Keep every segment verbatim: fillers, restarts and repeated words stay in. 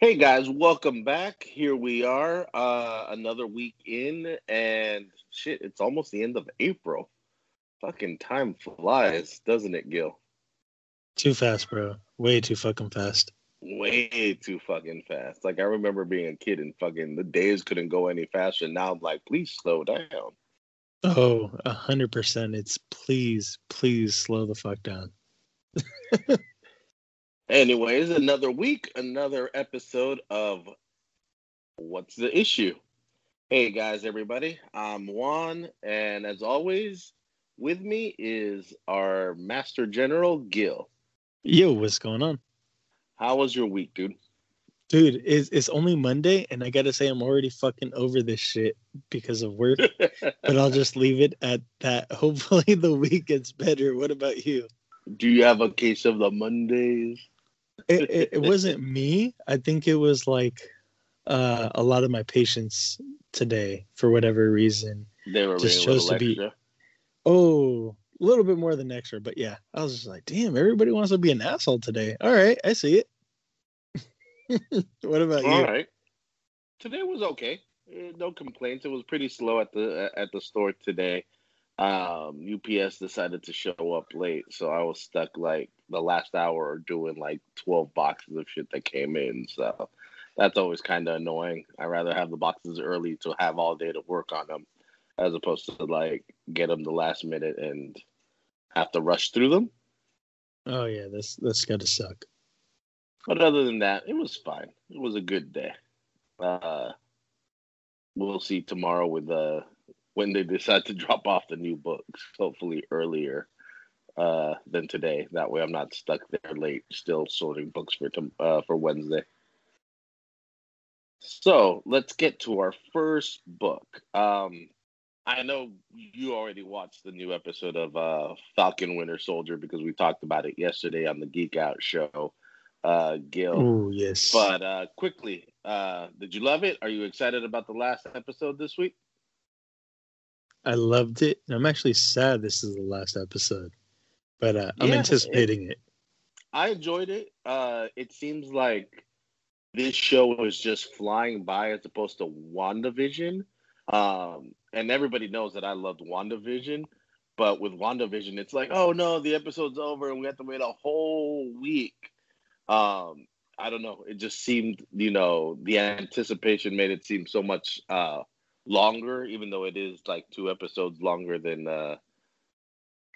Hey guys, welcome back. Here we are, uh, another week in, and shit, it's almost the end of April. Fucking time flies, doesn't it, Gil? Too fast, bro. Way too fucking fast. Way too fucking fast. Like, I remember being a kid and fucking the days couldn't go any faster. Now I'm like, please slow down. Oh, one hundred percent. It's please, please slow the fuck down. Anyways, another week, another episode of What's the Issue? Hey guys, everybody, I'm Juan, and as always, with me is our Master General, Gil. Yo, what's going on? How was your week, dude? Dude, it's, it's only Monday, and I gotta say I'm already fucking over this shit because of work, but I'll just leave it at that. Hopefully the week gets better. What about you? Do you have a case of the Mondays? It, it, it wasn't me. I think it was like uh, a lot of my patients today, for whatever reason, they were just chose to be. Oh, a little bit more than extra, but yeah, I was just like, damn, everybody wants to be an asshole today. All right, I see it. What about All you? All right, today was okay. No complaints. It was pretty slow at the at the store today. Um, U P S decided to show up late, so I was stuck like the last hour doing like twelve boxes of shit that came in. So that's always kind of annoying. I'd rather have the boxes early to have all day to work on them, as opposed to like get them the last minute and have to rush through them. Oh yeah, that's that's gotta suck. But other than that, it was fine. It was a good day. Uh, we'll see tomorrow with uh. when they decide to drop off the new books, hopefully earlier uh, than today. That way I'm not stuck there late, still sorting books for uh, for Wednesday. So let's get to our first book. Um, I know you already watched the new episode of uh, Falcon Winter Soldier because we talked about it yesterday on the Geek Out show, uh, Gil. Oh, yes. But uh, quickly, uh, did you love it? Are you excited about the last episode this week? I loved it. I'm actually sad this is the last episode, but uh, I'm yeah, anticipating it, it. I enjoyed it. Uh, it seems like this show was just flying by as opposed to WandaVision. Um, and everybody knows that I loved WandaVision, but with WandaVision, it's like, oh no, the episode's over and we have to wait a whole week. Um, I don't know. It just seemed, you know, the anticipation made it seem so much uh longer, even though it is like two episodes longer than uh,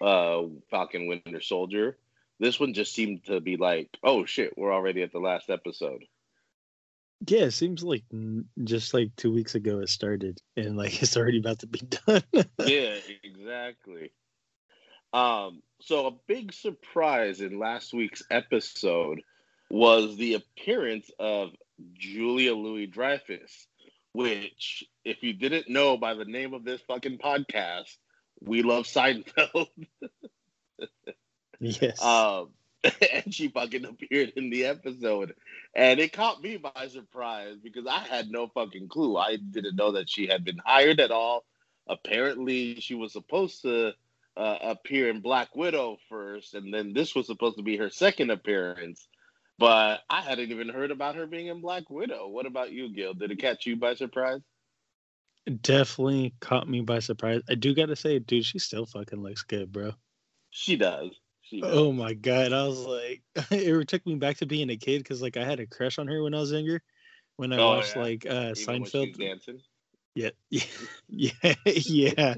uh, Falcon Winter Soldier. This one just seemed to be like, oh shit, we're already at the last episode. Yeah, it seems like just like two weeks ago it started, and like it's already about to be done. Yeah, exactly. Um, so a big surprise in last week's episode was the appearance of Julia Louis-Dreyfus, which, if you didn't know by the name of this fucking podcast, we love Seinfeld. Yes. Um, and she fucking appeared in the episode. And it caught me by surprise because I had no fucking clue. I didn't know that she had been hired at all. Apparently, she was supposed to uh, appear in Black Widow first, and then this was supposed to be her second appearance. But I hadn't even heard about her being in Black Widow. What about you, Gil? Did it catch you by surprise? It definitely caught me by surprise. I do gotta say, dude, she still fucking looks good, bro. She does. She does. Oh my god, I was like, it took me back to being a kid because like I had a crush on her when I was younger. When I oh, watched yeah. like uh, Seinfeld. Dancing. Yeah, yeah, yeah. yeah.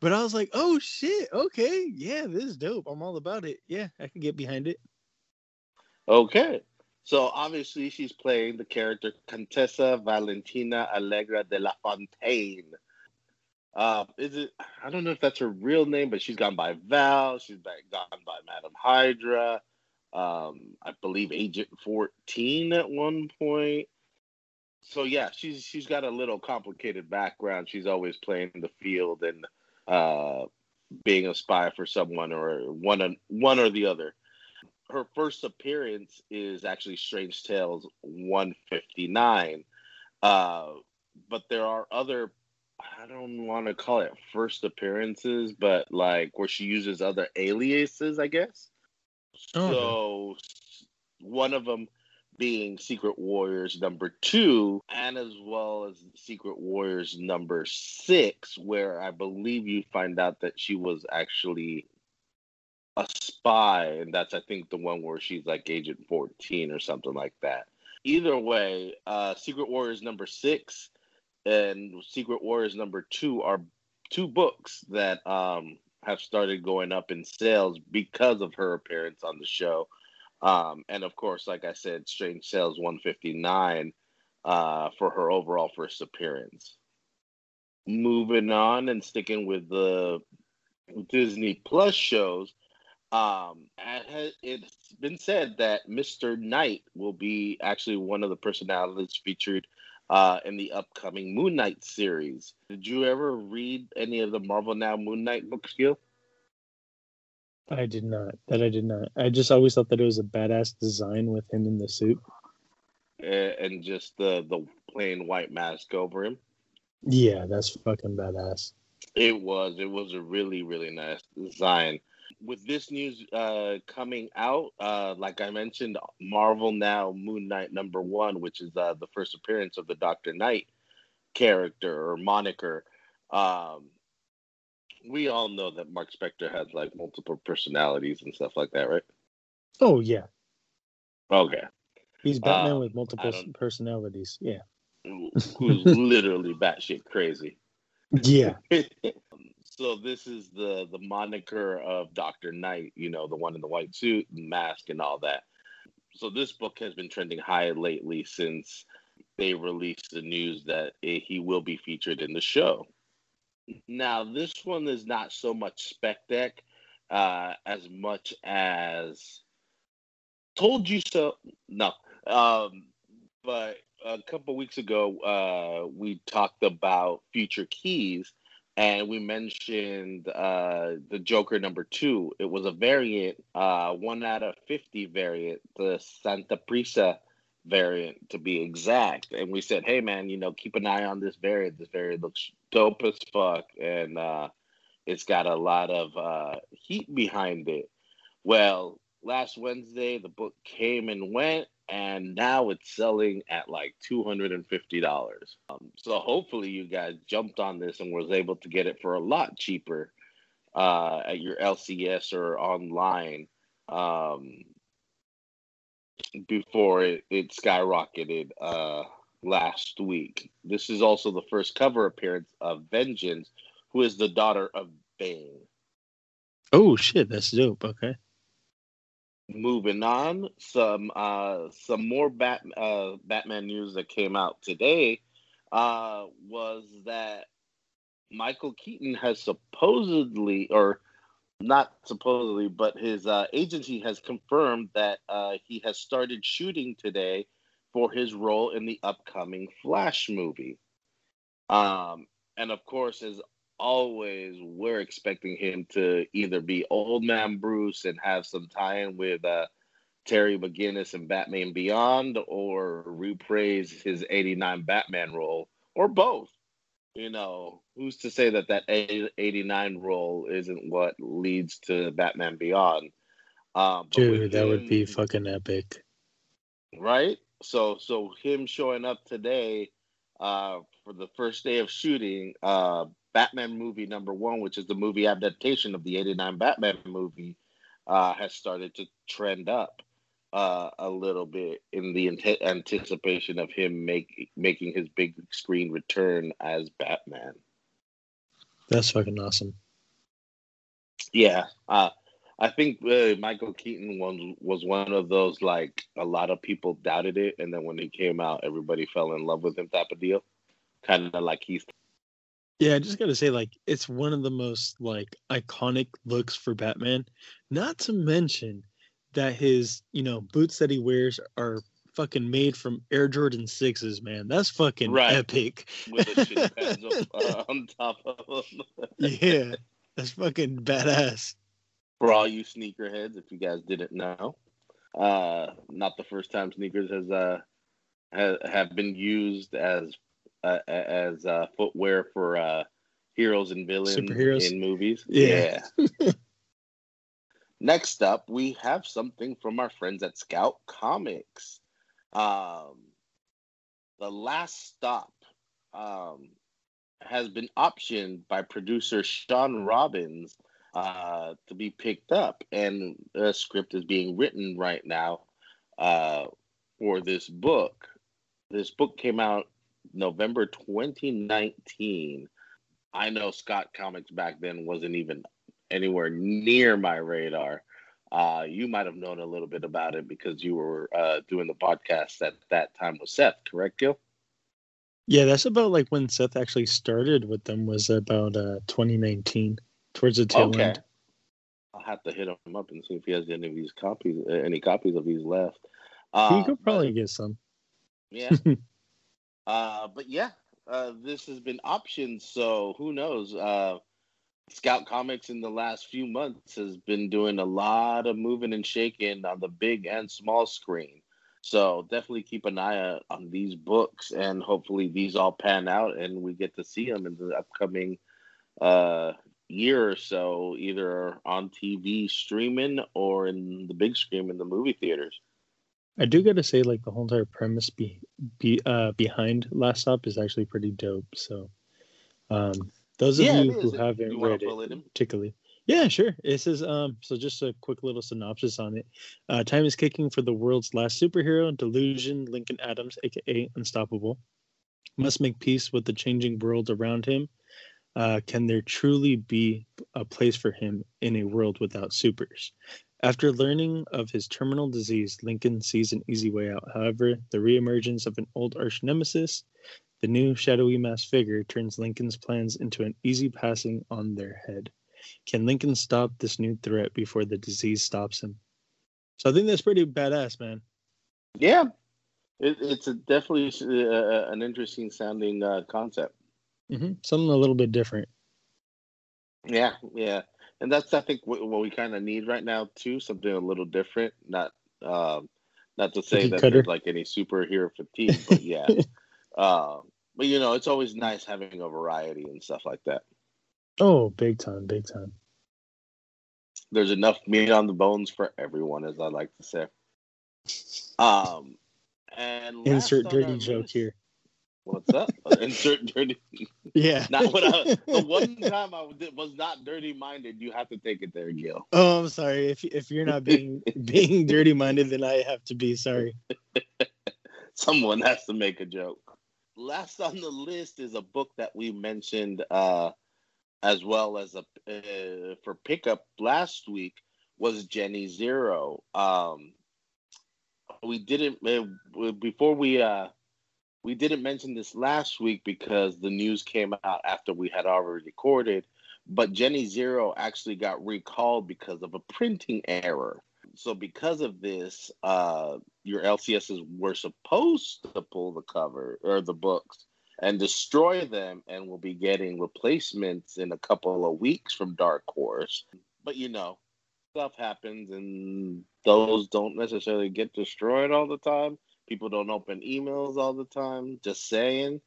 But I was like, oh shit, okay, yeah, this is dope. I'm all about it. Yeah, I can get behind it. Okay, so obviously she's playing the character Contessa Valentina Allegra de la Fontaine. Uh, is it? I don't know if that's her real name, but she's gone by Val. She's gone by Madame Hydra. Um, I believe Agent fourteen at one point. So yeah, she's she's got a little complicated background. She's always playing the field and uh, being a spy for someone or one one or the other. Her first appearance is actually Strange Tales one fifty-nine. Uh, but there are other, I don't want to call it first appearances, but like where she uses other aliases, I guess. Oh. So one of them being Secret Warriors number two, and as well as Secret Warriors number six, where I believe you find out that she was actually a spy, and that's, I think, the one where she's like Agent fourteen or something like that. Either way, uh, Secret Warriors number six and Secret Warriors number two are two books that um, have started going up in sales because of her appearance on the show. Um, and of course, like I said, Strange Tales one fifty-nine uh, for her overall first appearance. Moving on and sticking with the Disney Plus shows, um, it's been said that Mister Knight will be actually one of the personalities featured uh, in the upcoming Moon Knight series. Did you ever read any of the Marvel Now Moon Knight books, Gil? I did not. That I did not. I just always thought that it was a badass design with him in the suit. And just the, the plain white mask over him? Yeah, that's fucking badass. It was. It was a really, really nice design. With this news uh, coming out, uh, like I mentioned, Marvel Now Moon Knight number one, which is uh, the first appearance of the Doctor Knight character or moniker, um, we all know that Mark Spector has like multiple personalities and stuff like that, right? Oh, yeah. Okay. He's Batman um, with multiple personalities. Yeah. Who's literally batshit crazy. Yeah. So this is the, the moniker of Doctor Knight, you know, the one in the white suit and mask and all that. So this book has been trending high lately since they released the news that it, he will be featured in the show. Now, this one is not so much spec deck uh, as much as told you so. No. Um, but a couple weeks ago, uh, we talked about Future Keys, and we mentioned uh, the Joker number two. It was a variant, uh, one out of fifty variant, the Santa Prisa variant to be exact. And we said, hey, man, you know, keep an eye on this variant. This variant looks dope as fuck, and uh, it's got a lot of uh, heat behind it. Well, last Wednesday, the book came and went, and now it's selling at like two hundred fifty dollars. Um, so hopefully you guys jumped on this and was able to get it for a lot cheaper uh, at your L C S or online um, before it, it skyrocketed uh, last week. This is also the first cover appearance of Vengeance, who is the daughter of Bane. Oh, shit, that's dope. Okay. Moving on, some uh, some more Bat uh, Batman news that came out today uh, was that Michael Keaton has supposedly, or not supposedly, but his uh, agency has confirmed that uh, he has started shooting today for his role in the upcoming Flash movie. Um, and of course, as always, we're expecting him to either be Old Man Bruce and have some tie-in with uh, Terry McGinnis and Batman Beyond, or reprise his eighty-nine Batman role, or both. You know, who's to say that that eighty-nine role isn't what leads to Batman Beyond? Uh, Dude, that him, would be fucking epic. Right? So, so him showing up today uh, for the first day of shooting, uh, Batman movie number one, which is the movie adaptation of the eighty-nine Batman movie, uh, has started to trend up uh, a little bit in the ante- anticipation of him make, making his big screen return as Batman. That's fucking awesome. Yeah. Uh, I think uh, Michael Keaton was, was one of those, like, a lot of people doubted it, and then when he came out, everybody fell in love with him type of deal. Kind of like he's... Yeah, I just got to say, like, it's one of the most, like, iconic looks for Batman. Not to mention that his, you know, boots that he wears are fucking made from Air Jordan sixes, man. That's fucking right. Epic. With the shit pads up, uh, on top of him. Yeah, that's fucking badass. For all you sneakerheads, if you guys didn't know, uh, not the first time sneakers has uh has, have been used as Uh, as uh, footwear for uh, heroes and villains Superheroes. in movies. Yeah. yeah. Next up, we have something from our friends at Scout Comics. Um, The Last Stop um, has been optioned by producer Sean Robbins uh, to be picked up, and a script is being written right now uh, for this book. This book came out November twenty nineteen. I know Scott Comics back then wasn't even anywhere near my radar. Uh, you might have known a little bit about it because you were uh, doing the podcast at that time with Seth, correct, Gil? Yeah, that's about like when Seth actually started with them, was about uh, twenty nineteen, towards the tail okay. end. I'll have to hit him up and see if he has any of these copies, uh, any copies of these left. Uh, you could probably but, get some. Yeah. uh, but yeah, uh, this has been optioned, so who knows? Uh, Scout Comics in the last few months has been doing a lot of moving and shaking on the big and small screen. So definitely keep an eye on these books, and hopefully these all pan out and we get to see them in the upcoming uh, year or so, either on T V streaming or in the big screen in the movie theaters. I do got to say, like, the whole entire premise be, be, uh, behind Last Stop is actually pretty dope. So, um, Those of yeah, you who haven't you read it, it particularly. Yeah, sure. This is um. So just a quick little synopsis on it. Uh, time is kicking for the world's last superhero, Delusion. Lincoln Adams, a k a. Unstoppable, must make peace with the changing world around him. Uh, can there truly be a place for him in a world without supers? After learning of his terminal disease, Lincoln sees an easy way out. However, the reemergence of an old arch-nemesis, the new shadowy masked figure, turns Lincoln's plans into an easy passing on their head. Can Lincoln stop this new threat before the disease stops him? So I think that's pretty badass, man. Yeah. It, it's a definitely uh, an interesting sounding uh, concept. Mm-hmm. Something a little bit different. Yeah, yeah. And that's, I think, what, what we kind of need right now, too. Something a little different. Not um, not to say that there's like any superhero fatigue, but yeah. Uh, but, you know, it's always nice having a variety and stuff like that. Oh, big time, big time. There's enough meat on the bones for everyone, as I like to say. Um, and Insert dirty joke list, here. What's up? Insert dirty. Yeah. Not what I, the one time I was not dirty-minded, you have to take it there, Gil. Oh, I'm sorry. If if you're not being being dirty-minded, then I have to be sorry. Someone has to make a joke. Last on the list is a book that we mentioned uh, as well as a, uh, for pickup last week was Jenny Zero. Um, we didn't uh, before we uh, we didn't mention this last week because the news came out after we had already recorded. But Jenny Zero actually got recalled because of a printing error. So because of this, uh, your L C Ss were supposed to pull the cover or the books and destroy them, and we'll be getting replacements in a couple of weeks from Dark Horse. But, you know, stuff happens, and those don't necessarily get destroyed all the time. People don't open emails all the time, just saying.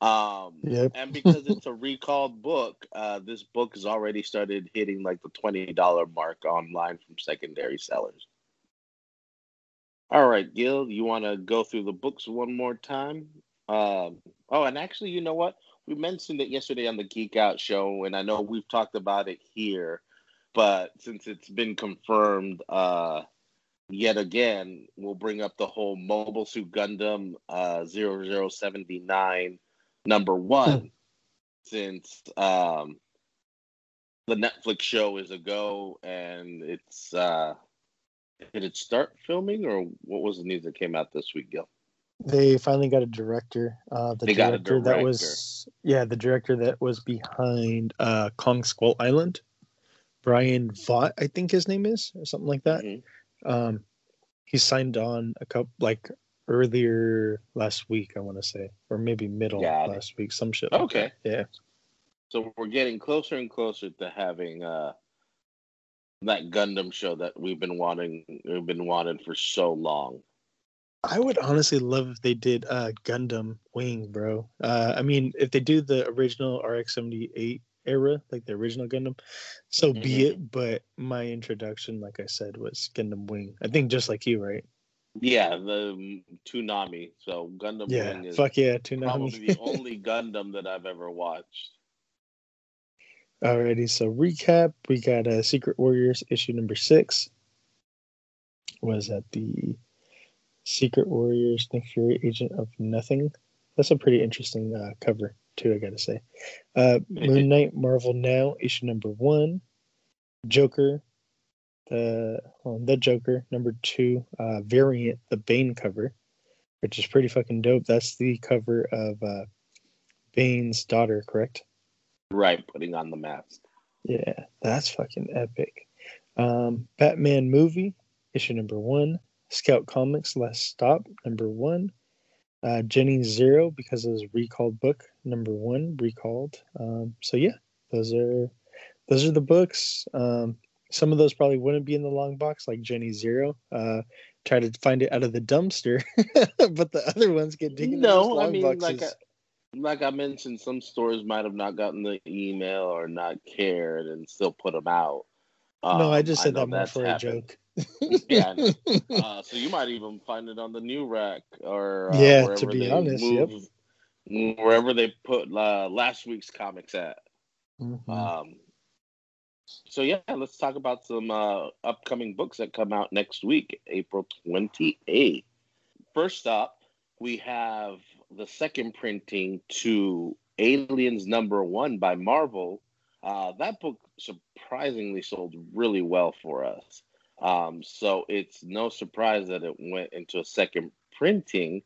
Um, yep. And because it's a recalled book, uh, this book has already started hitting like the twenty dollars mark online from secondary sellers. All right, Gil, you want to go through the books one more time? Um, oh, and actually, you know what? We mentioned it yesterday on the Geek Out show, and I know we've talked about it here, but since it's been confirmed uh, yet again, we'll bring up the whole Mobile Suit Gundam uh, zero zero seven nine number one, since um, the Netflix show is a go, and it's, uh, did it start filming, or what was the news that came out this week, Gil? They finally got a director. Uh, the they director got a director. That was, yeah, the director that was behind uh, Kong Skull Island, Brian Vaught, I think his name is, or something like that. Mm-hmm. Um, he signed on a couple, like, earlier last week, I want to say, or maybe middle last week, some shit. Like okay, that. Yeah. So we're getting closer and closer to having uh, that Gundam show that we've been wanting, we've been wanting for so long. I would honestly love if they did uh, Gundam Wing, bro. Uh, I mean, if they do the original R X seventy-eight era, like the original Gundam, so mm-hmm. be it. But my introduction, like I said, was Gundam Wing. I think just like you, right? Yeah, the um, Toonami. So Gundam yeah, Wing is fuck yeah, Toonami. Probably the only Gundam that I've ever watched. Alrighty, so recap. We got uh, Secret Warriors issue number six. Was at the Secret Warriors Nick Fury Agent of Nothing. That's a pretty interesting uh, cover, too, I gotta say. Uh, Moon Knight, Marvel Now, issue number one. Joker, the well, the Joker, number two, uh, variant, the Bane cover, which is pretty fucking dope. That's the cover of uh, Bane's daughter, correct? Right, putting on the mask. Yeah, that's fucking epic. Um, Batman movie, issue number one. Scout Comics, Last Stop, number one. Uh, Jenny Zero, because of his recalled book, number one, recalled. Um, so yeah, those are those are the books. Um, some of those probably wouldn't be in the long box, like Jenny Zero. Uh, try to find it out of the dumpster, but the other ones get taken. No, I mean, boxes. like I, like I mentioned, some stores might have not gotten the email or not cared and still put them out. Um, no, I just said I that more for happened. a joke. Yeah, uh, so you might even find it on the new rack or uh, yeah, to be honest, move, yep. wherever they put uh, last week's comics at. Mm-hmm. Um, so yeah, let's talk about some uh, upcoming books that come out next week, April twenty-eighth. First up, we have the second printing to Aliens Number One by Marvel. Uh, that book surprisingly sold really well for us. Um, so it's no surprise that it went into a second printing.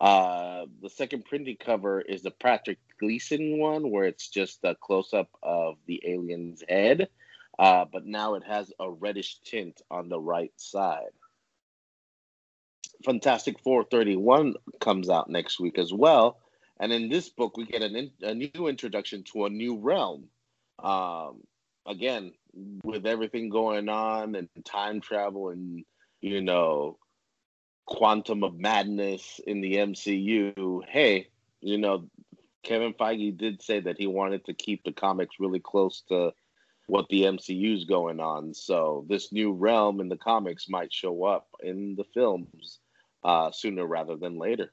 Uh, the second printing cover is the Patrick Gleason one, where it's just a close-up of the alien's head, uh, but now it has a reddish tint on the right side. Fantastic four thirty-one comes out next week as well, and in this book we get an in- a new introduction to a new realm. Um, again, with everything going on and time travel and, you know, quantum of madness in the M C U, hey, you know, Kevin Feige did say that he wanted to keep the comics really close to what the M C U's going on. So this new realm in the comics might show up in the films uh, sooner rather than later.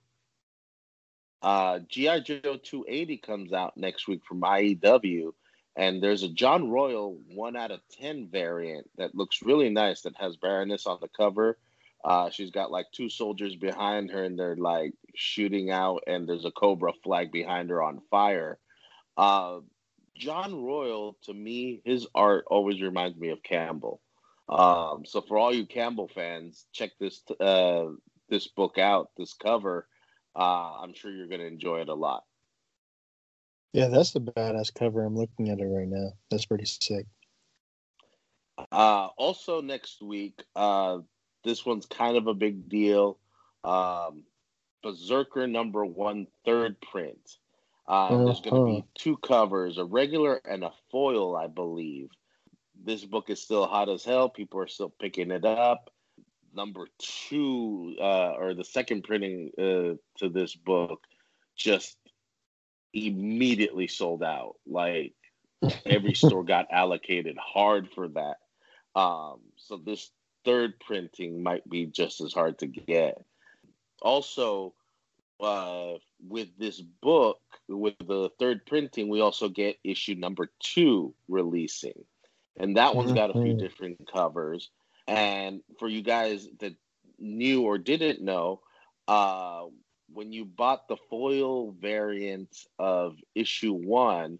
Uh, G I. Joe two eighty comes out next week from I E W. And there's a John Royal one out of ten variant that looks really nice that has Baroness on the cover. Uh, she's got like two soldiers behind her and they're like shooting out, and there's a Cobra flag behind her on fire. Uh, John Royal, to me, his art always reminds me of Campbell. Um, so for all you Campbell fans, check this, uh, this book out, this cover. Uh, I'm sure you're going to enjoy it a lot. Yeah, that's the badass cover. I'm looking at it right now. That's pretty sick. Uh, also next week, uh, this one's kind of a big deal. Um, Berserker number one, third print. Uh, uh-huh. There's going to be two covers, a regular and a foil, I believe. This book is still hot as hell. People are still picking it up. Number two, uh, or the second printing uh, to this book, just immediately sold out. Like every store got allocated hard for that. Um, so this third printing might be just as hard to get. Also, uh, with this book, with the third printing, we also get issue number two releasing, and that one's got a few different covers. And for you guys that knew or didn't know, uh, when you bought the foil variant of issue one,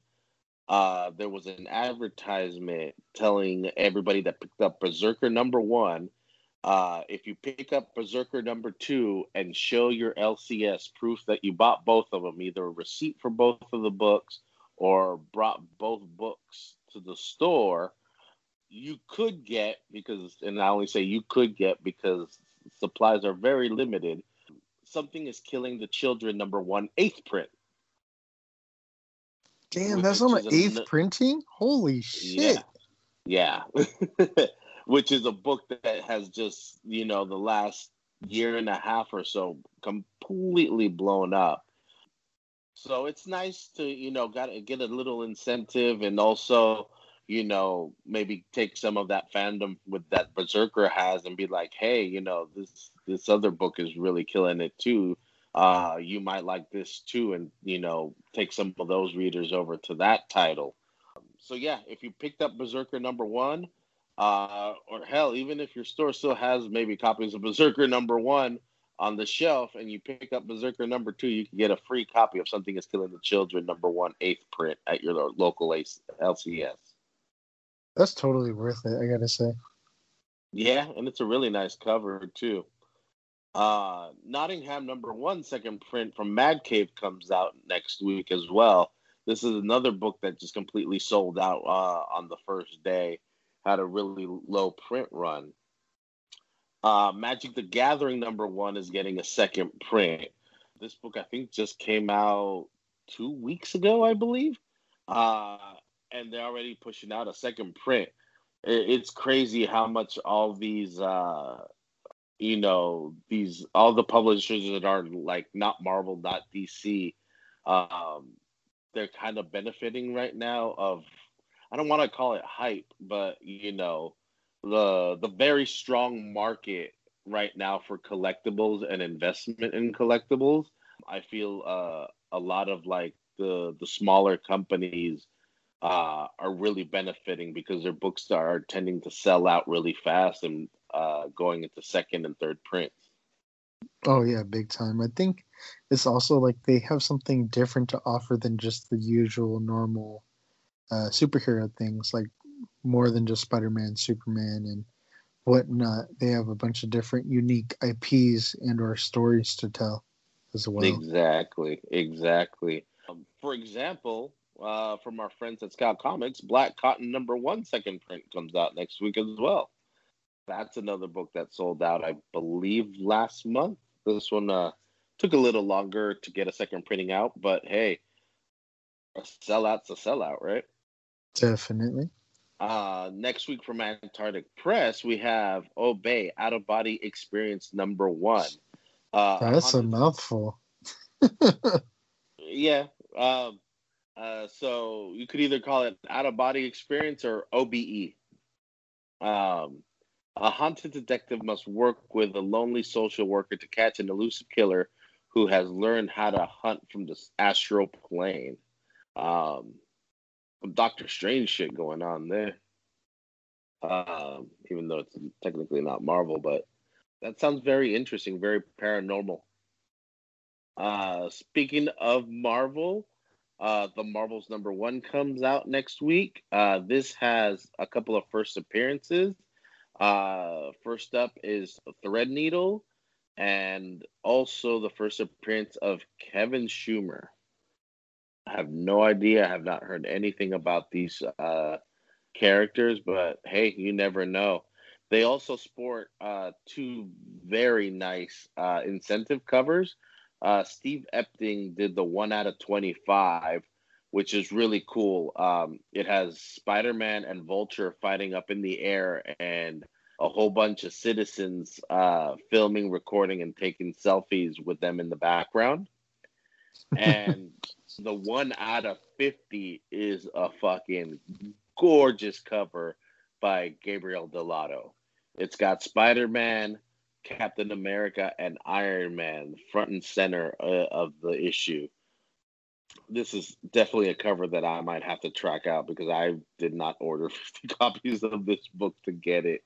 uh, there was an advertisement telling everybody that picked up Berserker number one, uh, if you pick up Berserker number two and show your L C S proof that you bought both of them, either a receipt for both of the books or brought both books to the store, you could get, because, and I only say you could get because supplies are very limited, Something Is Killing the Children number one, eighth print. Damn, that's on the eighth printing? Holy shit. Yeah. yeah. Which is a book that has just, you know, the last year and a half or so completely blown up. So it's nice to, you know, got to get a little incentive, and also you know, maybe take some of that fandom with that Berserker has and be like, hey, you know, this this other book is really killing it too. Uh, you might like this too, and, you know, take some of those readers over to that title. So, yeah, if you picked up Berserker number one, uh, or hell, even if your store still has maybe copies of Berserker number one on the shelf and you pick up Berserker number two, you can get a free copy of Something Is Killing the Children number one eighth print at your local L C S. That's totally worth it, I gotta say. Yeah, and it's a really nice cover, too. Uh, Nottingham number one second print from Mad Cave comes out next week as well. This is another book that just completely sold out uh, on the first day. Had a really low print run. Uh, Magic the Gathering number one is getting a second print. This book, I think, just came out two weeks ago, I believe. Uh, and they're already pushing out a second print. It's crazy how much all these... Uh, You know, these all the publishers that are like not Marvel, not D C, um, they're kind of benefiting right now of, I don't want to call it hype, but, you know, the the very strong market right now for collectibles and investment in collectibles. I feel uh, a lot of like the, the smaller companies uh, are really benefiting because their books are tending to sell out really fast and Uh, going into second and third prints. Oh yeah, big time. I think it's also like they have something different to offer than just the usual normal uh, superhero things, like more than just Spider-Man, Superman, and whatnot. They have a bunch of different unique I Ps and or stories to tell as well. Exactly, exactly. Um, for example, uh, from our friends at Scout Comics, Black Cotton number one second print comes out next week as well. That's another book that sold out, I believe, last month. This one uh, took a little longer to get a second printing out, but hey, a sellout's a sellout, right? Definitely. Uh, next week from Antarctic Press, we have Obey, Out of Body Experience number one. Uh, That's a mouthful. Yeah. Um, uh, so you could either call it Out of Body Experience or O B E. Um. A haunted detective must work with a lonely social worker to catch an elusive killer who has learned how to hunt from the astral plane. Um, some Doctor Strange shit going on there. Um, even though it's technically not Marvel, but that sounds very interesting, very paranormal. Uh, speaking of Marvel, uh, the Marvels number one comes out next week. Uh, this has a couple of first appearances. Uh, first up is Threadneedle, and also the first appearance of Kevin Schumer. I have no idea. I have not heard anything about these uh, characters, but hey, you never know. They also sport uh, two very nice uh, incentive covers. Uh, Steve Epting did the one out of twenty-five, which is really cool. Um, it has Spider-Man and Vulture fighting up in the air and a whole bunch of citizens uh, filming, recording, and taking selfies with them in the background. And the one out of fifty is a fucking gorgeous cover by Gabriel Delato. It's got Spider-Man, Captain America, and Iron Man front and center uh, of the issue. This is definitely a cover that I might have to track out because I did not order fifty copies of this book to get it.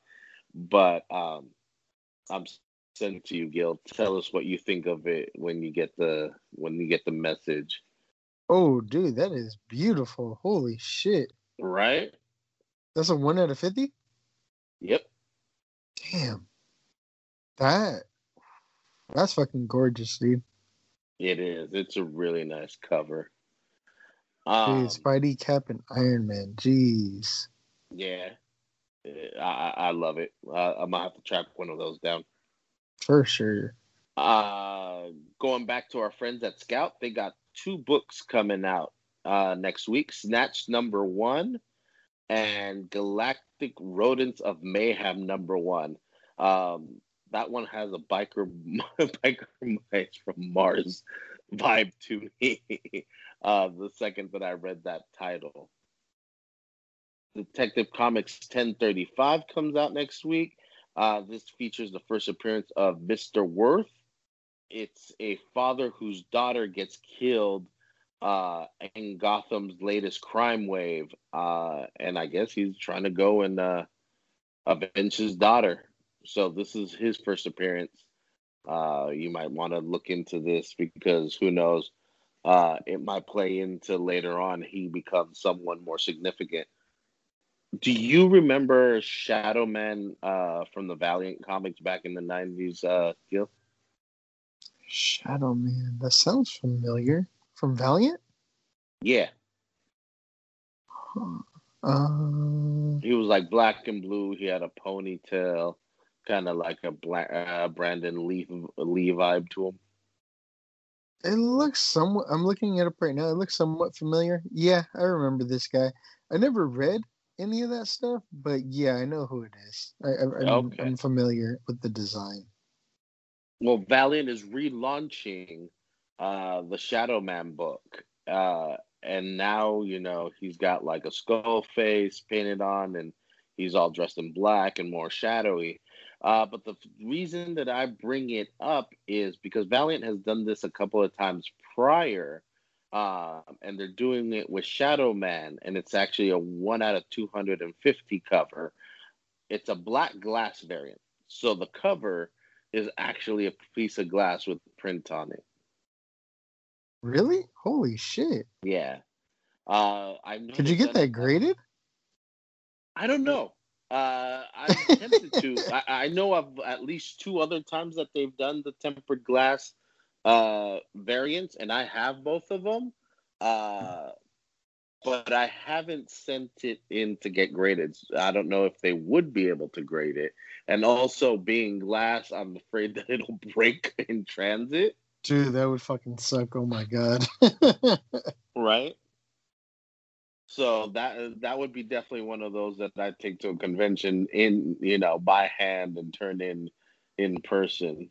But um, I'm sending it to you, Gil. Tell us what you think of it when you get the when you get the message. Oh, dude, that is beautiful! Holy shit! Right? That's a one out of fifty. Yep. Damn. That that's fucking gorgeous, dude. It is. It's a really nice cover. Um, Jeez, Spidey, Cap, and Iron Man. Jeez. Yeah. I, I love it. Uh, I'm going to have to track one of those down. For sure. Uh, going back to our friends at Scout, they got two books coming out uh, next week. Snatch number one and Galactic Rodents of Mayhem number one. Um That one has a biker biker mice from Mars vibe to me. Uh, the second that I read that title. Detective Comics ten thirty-five comes out next week. Uh, this features the first appearance of Mister Worth. It's a father whose daughter gets killed uh, in Gotham's latest crime wave. Uh, and I guess he's trying to go and uh, avenge his daughter. So this is his first appearance. Uh, you might want to look into this because who knows, uh, it might play into later on. He becomes someone more significant. Do you remember Shadow Man uh, from the Valiant comics back in the nineties, uh, Gil? Shadow Man. That sounds familiar. From Valiant? Yeah. Huh. Uh... He was like black and blue. He had a ponytail, kind of like a black, uh, Brandon Lee, Lee vibe to him. It looks somewhat... I'm looking it up right now. It looks somewhat familiar. Yeah, I remember this guy. I never read any of that stuff, but yeah, I know who it is. I, I, I'm, okay. I'm familiar with the design. Well, Valiant is relaunching uh, the Shadow Man book, uh, and now, you know, he's got like a skull face painted on, and he's all dressed in black and more shadowy. Uh, but the reason that I bring it up is because Valiant has done this a couple of times prior. Uh, and they're doing it with Shadow Man, and it's actually a one out of two hundred fifty cover. It's a black glass variant. So the cover is actually a piece of glass with print on it. Really? Holy shit. Yeah. Uh, I Could you get that, that graded? I don't know. Uh, I'm tempted to. I, I know of at least two other times that they've done the tempered glass uh variants, and I have both of them, uh but I haven't sent it in to get graded. I don't know if they would be able to grade it, and also being glass, I'm afraid that it'll break in transit. Dude, that would fucking suck. Oh my god. Right? So that that would be definitely one of those that I take to a convention in, you know, by hand and turn in in person.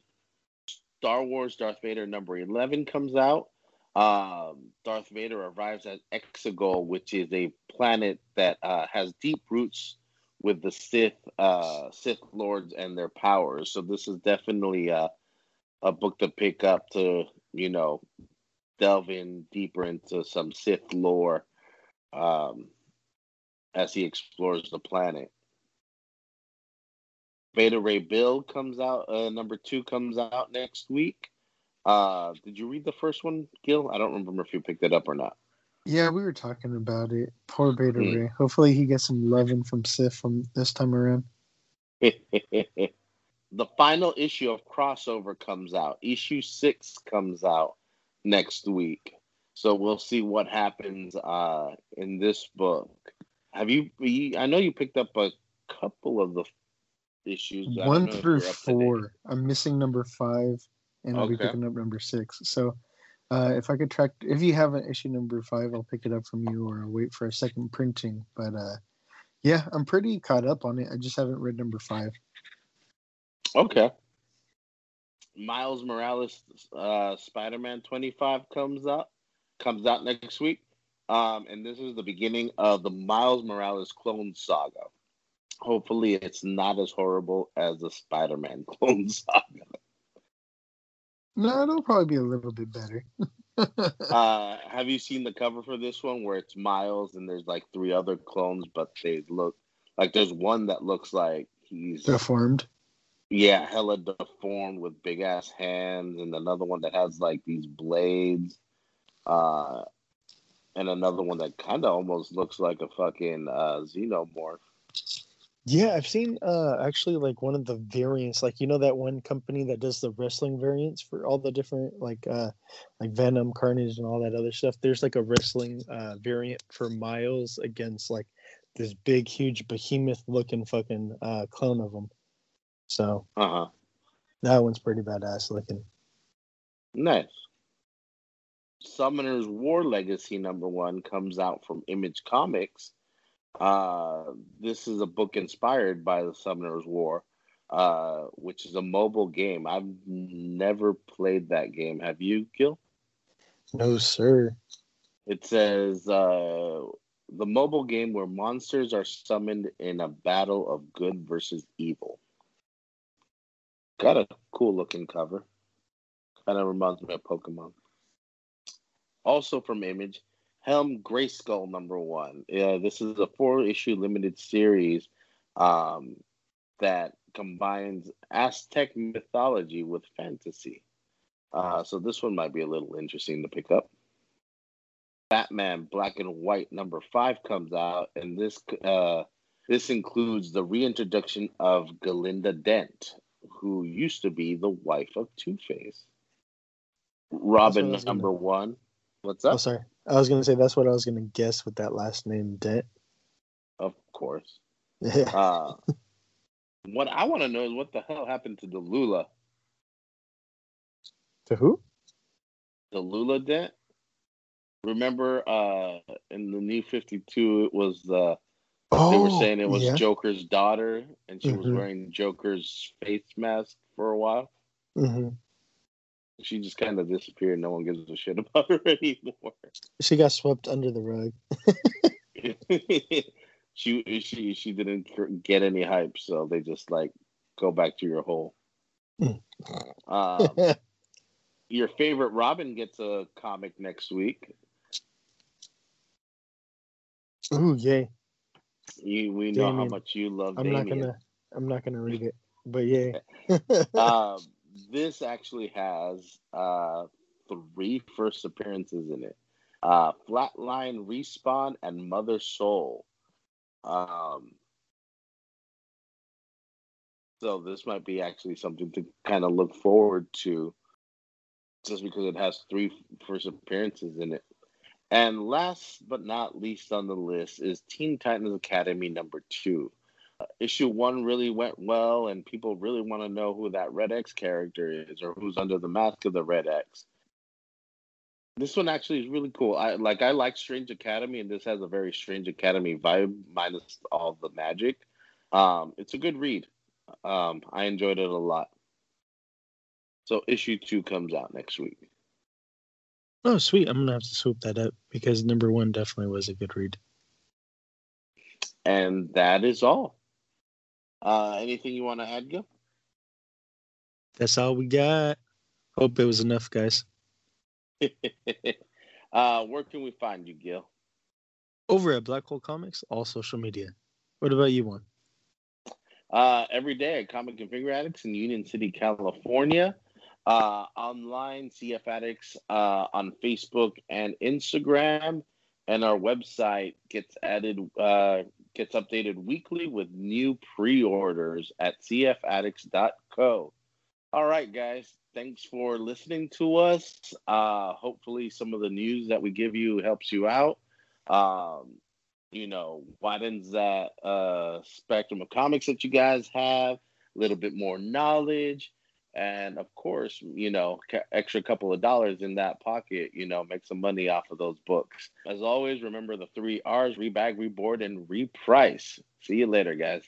Star Wars Darth Vader number eleven comes out. Um, Darth Vader arrives at Exegol, which is a planet that uh, has deep roots with the Sith uh, Sith Lords and their powers. So this is definitely a, a book to pick up to, you know, delve in deeper into some Sith lore um, as he explores the planet. Beta Ray Bill comes out, uh, number two comes out next week. Uh, did you read the first one, Gil? I don't remember if you picked it up or not. Yeah, we were talking about it. Poor Beta mm. Ray. Hopefully he gets some loving from Sith from this time around. The final issue of Crossover comes out. Issue six comes out next week. So we'll see what happens uh, in this book. Have you, you, I know you picked up a couple of the issues one through four. I'm missing number five, and I'll okay. be picking up number six. So, uh, if I could track, if you have an issue number five, I'll pick it up from you, or I'll wait for a second printing. But uh, yeah, I'm pretty caught up on it. I just haven't read number five. Okay. Miles Morales, uh, Spider-Man twenty-five comes up, comes out next week, um, and this is the beginning of the Miles Morales clone saga. Hopefully it's not as horrible as the Spider-Man clone saga. No, it'll probably be a little bit better. uh, have you seen the cover for this one where it's Miles and there's like three other clones, but they look like there's one that looks like he's deformed. Yeah, hella deformed with big ass hands, and another one that has like these blades, uh, and another one that kind of almost looks like a fucking uh, xenomorph. Yeah, I've seen uh, actually like one of the variants, like, you know, that one company that does the wrestling variants for all the different like uh, like Venom, Carnage, and all that other stuff. There's like a wrestling uh, variant for Miles against like this big, huge, behemoth looking fucking uh, clone of him. So uh-huh. that one's pretty badass looking. Nice. Summoner's War Legacy number one comes out from Image Comics. Uh, this is a book inspired by the Summoner's War, uh, which is a mobile game. I've never played that game. Have you, Gil? No, sir. It says uh, the mobile game where monsters are summoned in a battle of good versus evil. Got a cool looking cover. Kind of reminds me of Pokemon. Also from Image, Helm Grayskull number one. Uh, this is a four-issue limited series um, that combines Aztec mythology with fantasy. Uh, so this one might be a little interesting to pick up. Batman Black and White number five comes out, and this uh, this includes the reintroduction of Galinda Dent, who used to be the wife of Two-Face. Robin number gonna... one. What's up? Oh, sorry. I was going to say that's what I was going to guess with that last name, Dent. Of course. uh, what I want to know is what the hell happened to Delula? To who? Delula Dent. Remember uh, in the New fifty-two, it was the... Oh, they were saying it was yeah. Joker's daughter, and she mm-hmm. was wearing Joker's face mask for a while. Mm-hmm. She just kind of disappeared. No one gives a shit about her anymore. She got swept under the rug. she she she didn't get any hype, so they just like go back to your hole. um, your favorite Robin gets a comic next week. Ooh, yay! You, we Damien. know how much you love. I'm Damien. not gonna. I'm not gonna read it, but yay. um. This actually has uh, three first appearances in it. Uh, Flatline, Respawn, and Mother Soul. Um, so this might be actually something to kind of look forward to just because it has three first appearances in it. And last but not least on the list is Teen Titans Academy number two. Issue one really went well, and people really want to know who that Red X character is or who's under the mask of the Red X. This one actually is really cool. I like I like Strange Academy, and this has a very Strange Academy vibe, minus all the magic. Um, it's a good read. Um, I enjoyed it a lot. So issue two comes out next week. Oh, sweet. I'm going to have to swoop that up because number one definitely was a good read. And that is all. Uh, anything you want to add, Gil? That's all we got. Hope it was enough, guys. uh, where can we find you, Gil? Over at Black Hole Comics, all social media. What about you, Juan? Uh, every day at Comic and Finger Addicts in Union City, California. Uh, online, C F Addicts uh, on Facebook and Instagram. And our website gets added, uh, gets updated weekly with new pre-orders at c f addicts dot co. All right, guys. Thanks for listening to us. Uh, hopefully some of the news that we give you helps you out. Um, you know, widens that uh, spectrum of comics that you guys have, a little bit more knowledge. And, of course, you know, extra couple of dollars in that pocket, you know, make some money off of those books. As always, remember the three R's, rebag, reboard, and reprice. See you later, guys.